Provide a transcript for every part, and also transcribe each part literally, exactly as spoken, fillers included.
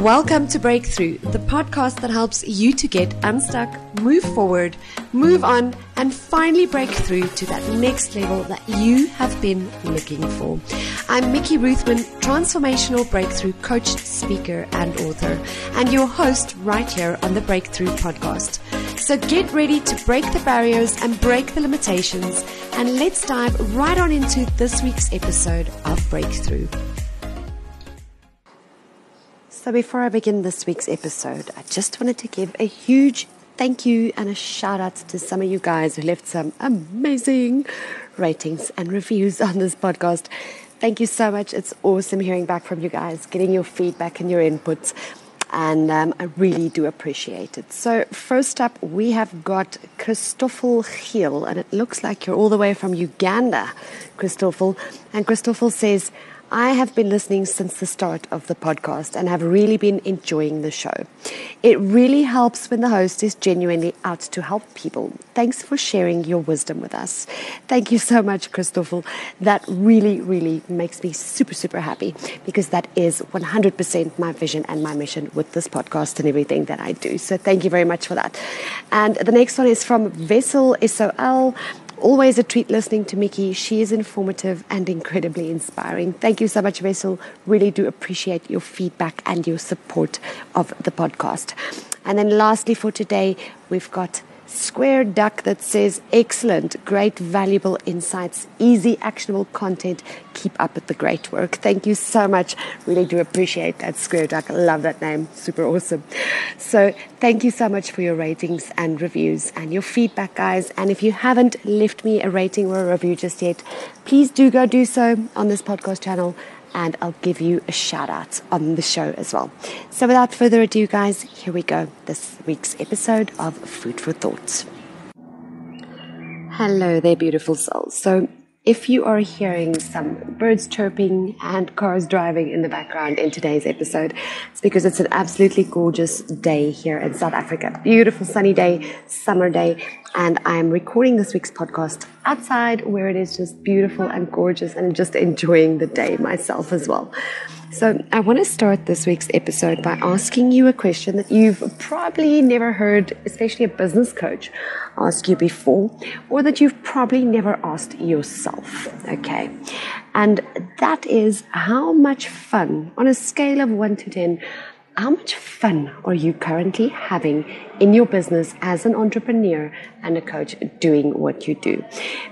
Welcome to Breakthrough, the podcast that helps you to get unstuck, move forward, move on, and finally break through to that next level that you have been looking for. I'm Mickey Roothman, transformational breakthrough coach, speaker, and author, and your host right here on the Breakthrough podcast. So get ready to break the barriers and break the limitations, and let's dive right on into this week's episode of Breakthrough. So before I begin this week's episode, I just wanted to give a huge thank you and a shout out to some of you guys who left some amazing ratings and reviews on this podcast. Thank you so much. It's awesome hearing back from you guys, getting your feedback and your inputs, and um, I really do appreciate it. So first up, we have got Christoffel Giel, and it looks like you're all the way from Uganda, Christoffel. And Christoffel says, I have been listening since the start of the podcast and have really been enjoying the show. It really helps when the host is genuinely out to help people. Thanks for sharing your wisdom with us. Thank you so much, Christoffel. That really, really makes me super, super happy, because that is one hundred percent my vision and my mission with this podcast and everything that I do. So thank you very much for that. And the next one is from Vessel, S O L. Always a treat listening to Mickey. She is informative and incredibly inspiring. Thank you so much, Vessel. Really do appreciate your feedback and your support of the podcast. And then lastly for today, we've got Square Duck that says, excellent, great, valuable insights, easy, actionable content. Keep up with the great work. Thank you so much. Really do appreciate that, Square Duck. Love that name. Super awesome. So thank you so much for your ratings and reviews and your feedback, guys. And if you haven't left me a rating or a review just yet, please do go do so on this podcast channel, and I'll give you a shout out on the show as well. So without further ado, guys, here we go. This week's episode of Food for Thought. Hello there, beautiful souls. So if you are hearing some birds chirping and cars driving in the background in today's episode, it's because it's an absolutely gorgeous day here in South Africa. Beautiful sunny day, summer day, and I'm recording this week's podcast outside where it is just beautiful and gorgeous, and just enjoying the day myself as well. So I want to start this week's episode by asking you a question that you've probably never heard, especially a business coach, ask you before, or that you've probably never asked yourself, okay? And that is, how much fun, on a scale of one to ten, how much fun are you currently having in your business as an entrepreneur and a coach doing what you do?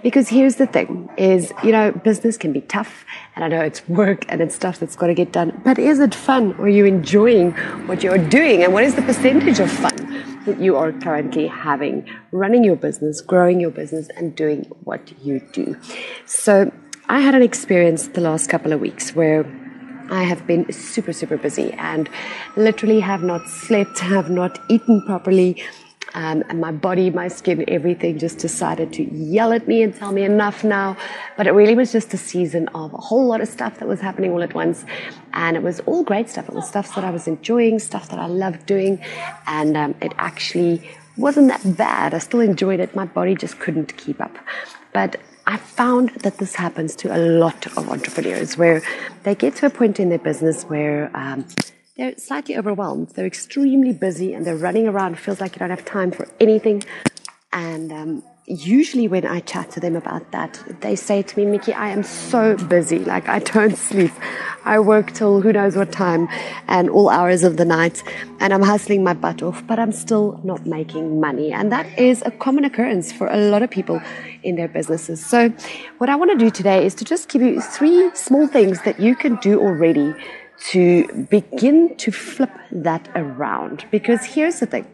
Because here's the thing is, you know, business can be tough, and I know it's work and it's stuff that's got to get done, but is it fun? Are you enjoying what you're doing? And what is the percentage of fun that you are currently having running your business, growing your business, and doing what you do? So I had an experience the last couple of weeks where I have been super, super busy and literally have not slept, have not eaten properly. Um, and my body, my skin, everything just decided to yell at me and tell me enough now. But it really was just a season of a whole lot of stuff that was happening all at once. And it was all great stuff. It was stuff that I was enjoying, stuff that I loved doing. And um, it actually wasn't that bad. I still enjoyed it. My body just couldn't keep up. But I found that this happens to a lot of entrepreneurs, where they get to a point in their business where um, they're slightly overwhelmed. They're extremely busy and they're running around. It feels like you don't have time for anything. And um, usually when I chat to them about that, they say to me, Mickey, I am so busy. Like, I don't sleep. I work till who knows what time and all hours of the night, and I'm hustling my butt off, but I'm still not making money. And that is a common occurrence for a lot of people in their businesses. So what I want to do today is to just give you three small things that you can do already to begin to flip that around. Because here's the thing,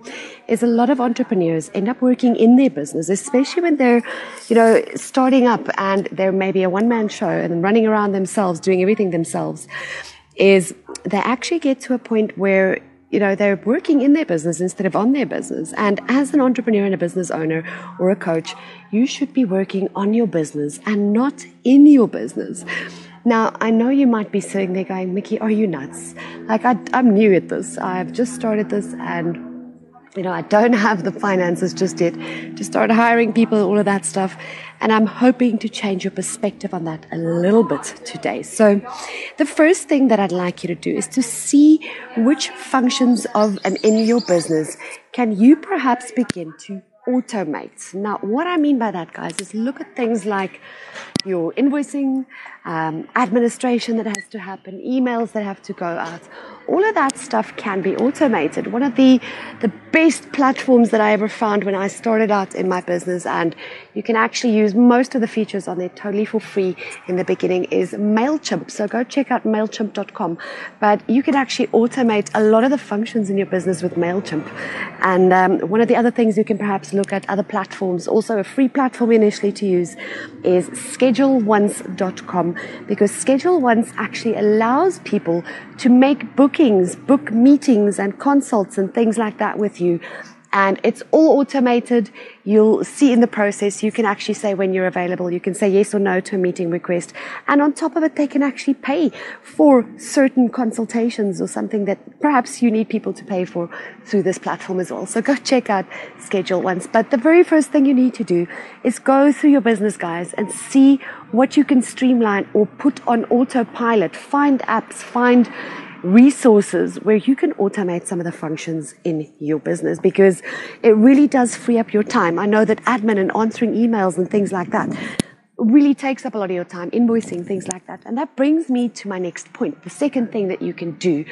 is a lot of entrepreneurs end up working in their business, especially when they're, you know, starting up and they're maybe a one-man show and running around themselves, doing everything themselves, is they actually get to a point where, you know, they're working in their business instead of on their business. And as an entrepreneur and a business owner or a coach, you should be working on your business and not in your business. Now, I know you might be sitting there going, Mickey, are you nuts? Like, I, I'm new at this. I've just started this and you know, I don't have the finances just yet to start hiring people, all of that stuff. And I'm hoping to change your perspective on that a little bit today. So the first thing that I'd like you to do is to see which functions of and in your business can you perhaps begin to automate. Now, what I mean by that, guys, is look at things like your invoicing, um, administration that has to happen, emails that have to go out. All of that stuff can be automated. One of the, the best platforms that I ever found when I started out in my business, and you can actually use most of the features on there totally for free in the beginning, is MailChimp. So go check out MailChimp dot com. But you can actually automate a lot of the functions in your business with MailChimp. And um, one of the other things you can perhaps look at, other platforms, also a free platform initially to use, is Schedule Once dot com, because ScheduleOnce actually allows people to make books Bookings, book meetings and consults and things like that with you. And it's all automated. You'll see in the process, you can actually say when you're available. You can say yes or no to a meeting request. And on top of it, they can actually pay for certain consultations or something that perhaps you need people to pay for through this platform as well. So go check out ScheduleOnce. But the very first thing you need to do is go through your business, guys, and see what you can streamline or put on autopilot. Find apps, find resources where you can automate some of the functions in your business, because it really does free up your time. I know that admin and answering emails and things like that really takes up a lot of your time, invoicing, things like that. And that brings me to my next point. The second thing that you can do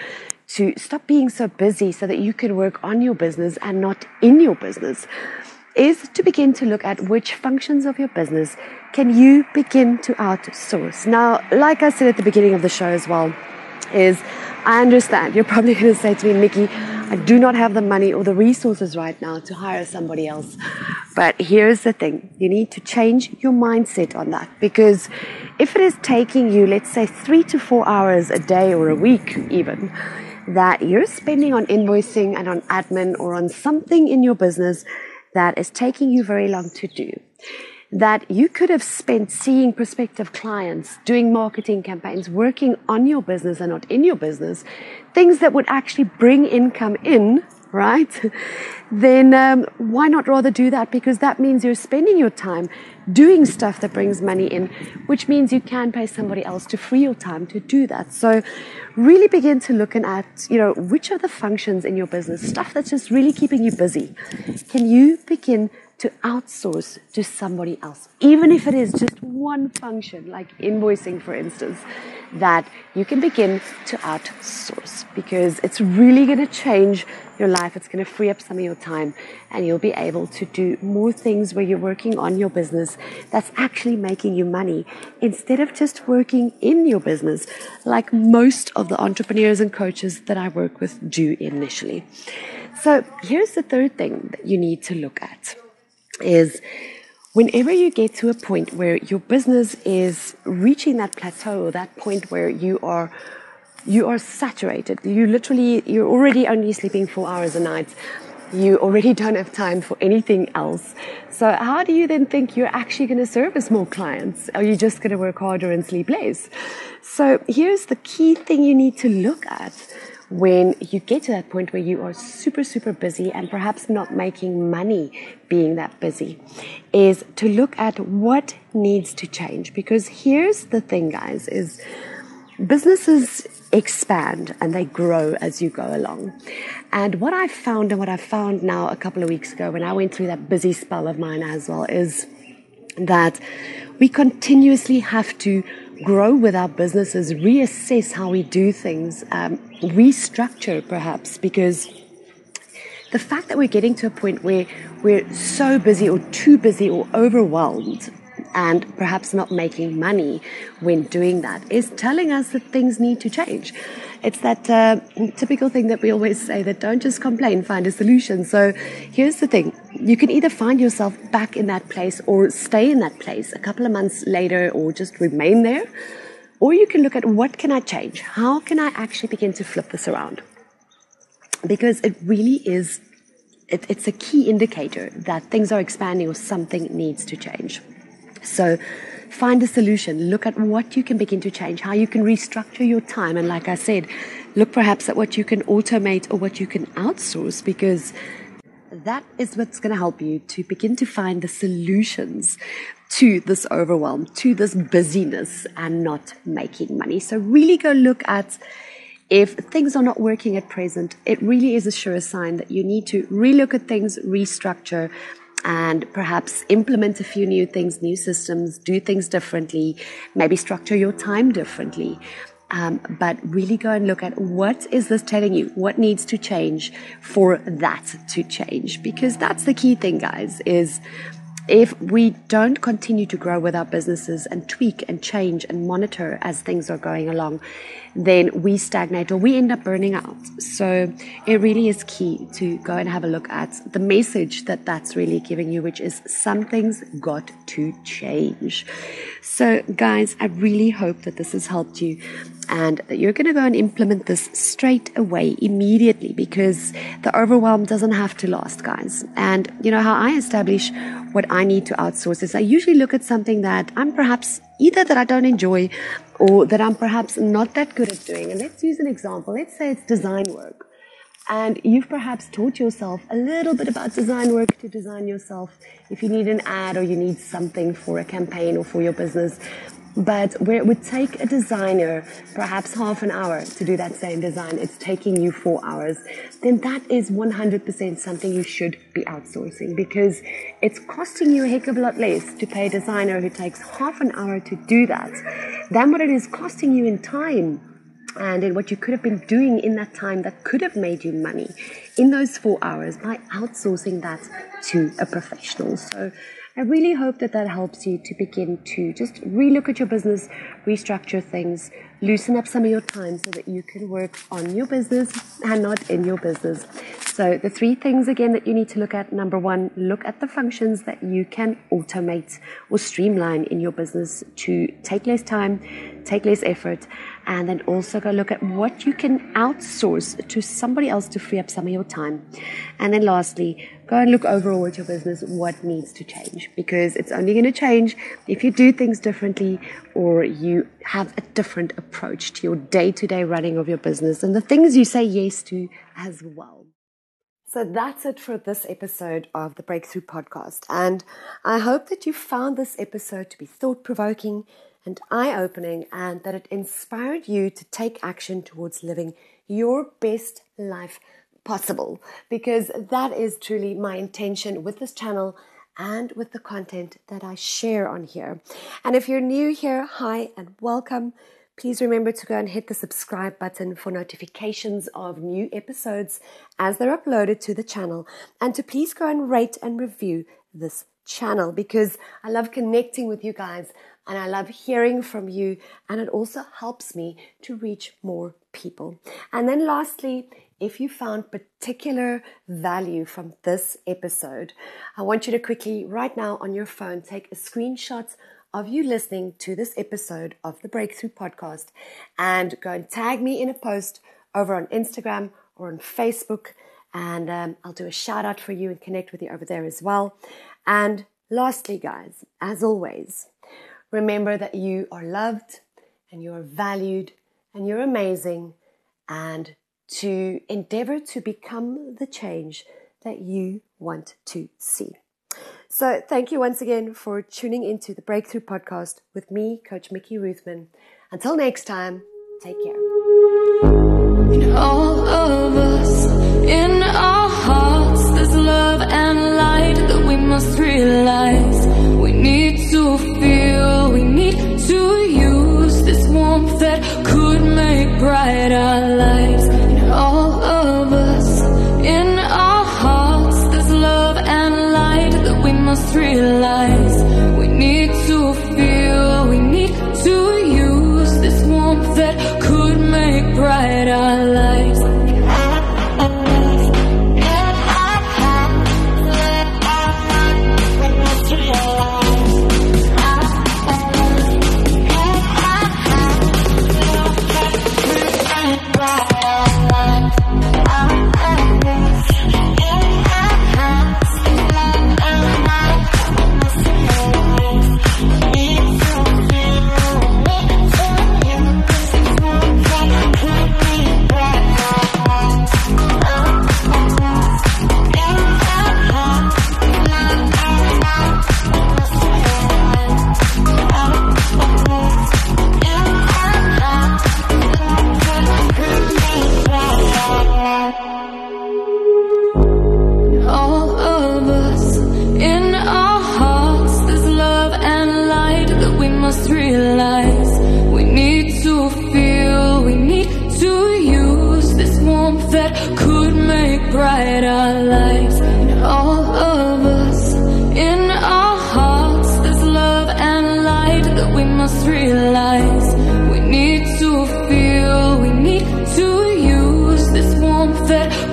to stop being so busy so that you can work on your business and not in your business is to begin to look at which functions of your business can you begin to outsource. Now, like I said at the beginning of the show as well, is I understand you're probably going to say to me, Mickey, I do not have the money or the resources right now to hire somebody else. But here's the thing. You need to change your mindset on that, because if it is taking you, let's say, three to four hours a day or a week even, that you're spending on invoicing and on admin or on something in your business that is taking you very long to do, that you could have spent seeing prospective clients, doing marketing campaigns, working on your business and not in your business, things that would actually bring income in, right? Then um, why not rather do that? Because that means you're spending your time doing stuff that brings money in, which means you can pay somebody else to free your time to do that. So really begin to look at, you know, which are the functions in your business, stuff that's just really keeping you busy. Can you begin to outsource to somebody else, even if it is just one function, like invoicing, for instance, that you can begin to outsource, because it's really going to change your life. It's going to free up some of your time, and you'll be able to do more things where you're working on your business that's actually making you money, instead of just working in your business like most of the entrepreneurs and coaches that I work with do initially. So here's the third thing that you need to look at, is whenever you get to a point where your business is reaching that plateau, or that point where you are you are saturated, you literally, you're already only sleeping four hours a night, you already don't have time for anything else. So how do you then think you're actually going to service more clients? Are you just going to work harder and sleep less? So here's the key thing you need to look at when you get to that point where you are super, super busy and perhaps not making money being that busy, is to look at what needs to change. Because here's the thing, guys, is businesses expand and they grow as you go along. And what I found, and what I found now a couple of weeks ago when I went through that busy spell of mine as well, is that we continuously have to grow with our businesses, reassess how we do things, um, restructure perhaps, because the fact that we're getting to a point where we're so busy or too busy or overwhelmed and perhaps not making money when doing that is telling us that things need to change. It's that uh, typical thing that we always say, that don't just complain, find a solution. So here's the thing. You can either find yourself back in that place or stay in that place a couple of months later, or just remain there. Or you can look at, what can I change? How can I actually begin to flip this around? Because it really is, it, it's a key indicator that things are expanding or something needs to change. So find a solution. Look at what you can begin to change, how you can restructure your time. And like I said, look perhaps at what you can automate or what you can outsource, because that is what's going to help you to begin to find the solutions to this overwhelm, to this busyness and not making money. So really go look at if things are not working at present. It really is a sure sign that you need to relook at things, restructure, and perhaps implement a few new things, new systems, do things differently, maybe structure your time differently. Um, but really go and look at what is this telling you? What needs to change for that to change? Because that's the key thing, guys, is if we don't continue to grow with our businesses and tweak and change and monitor as things are going along, then we stagnate or we end up burning out. So it really is key to go and have a look at the message that that's really giving you, which is something's got to change. So guys, I really hope that this has helped you and that you're going to go and implement this straight away, immediately, because the overwhelm doesn't have to last, guys. And you know how I establish what I need to outsource is I usually look at something that I'm perhaps either that I don't enjoy or that I'm perhaps not that good at doing. And let's use an example. Let's say it's design work. And you've perhaps taught yourself a little bit about design work to design yourself if you need an ad or you need something for a campaign or for your business. But where it would take a designer perhaps half an hour to do that same design, it's taking you four hours, then that is one hundred percent something you should be outsourcing, because it's costing you a heck of a lot less to pay a designer who takes half an hour to do that than what it is costing you in time and in what you could have been doing in that time that could have made you money in those four hours by outsourcing that to a professional. So I really hope that that helps you to begin to just relook at your business, restructure things, loosen up some of your time so that you can work on your business and not in your business. So the three things again that you need to look at: number one, look at the functions that you can automate or streamline in your business to take less time, take less effort, and then also go look at what you can outsource to somebody else to free up some of your time. And then lastly, go and look overall at your business, what needs to change, because it's only going to change if you do things differently or you have a different approach to your day-to-day running of your business and the things you say yes to as well. So that's it for this episode of the Breakthrough Podcast. And I hope that you found this episode to be thought-provoking and eye-opening, and that it inspired you to take action towards living your best life possible, because that is truly my intention with this channel and with the content that I share on here. And if you're new here, hi and welcome. Please remember to go and hit the subscribe button for notifications of new episodes as they're uploaded to the channel, and to please go and rate and review this channel, because I love connecting with you guys and I love hearing from you, and it also helps me to reach more people. And then lastly, if you found particular value from this episode, I want you to quickly, right now on your phone, take a screenshot of you listening to this episode of the Breakthrough Podcast and go and tag me in a post over on Instagram or on Facebook, and um, I'll do a shout out for you and connect with you over there as well. And lastly, guys, as always, remember that you are loved and you are valued and you're amazing, and to endeavor to become the change that you want to see. So thank you once again for tuning into the Breakthrough Podcast with me, Coach Mickey Roothman. Until next time, take care. In all of us, in our hearts, there's love and light that we must realize. We need to feel, we need to use this warmth that could make bright our lives. All of us, in our hearts, there's love and light that we must realize. We need to feel, we need to use this warmth that could make bright our lives. could make brighter lights in all of us. In our hearts there's love and light that we must realize. We need to feel, we need to use this warmth that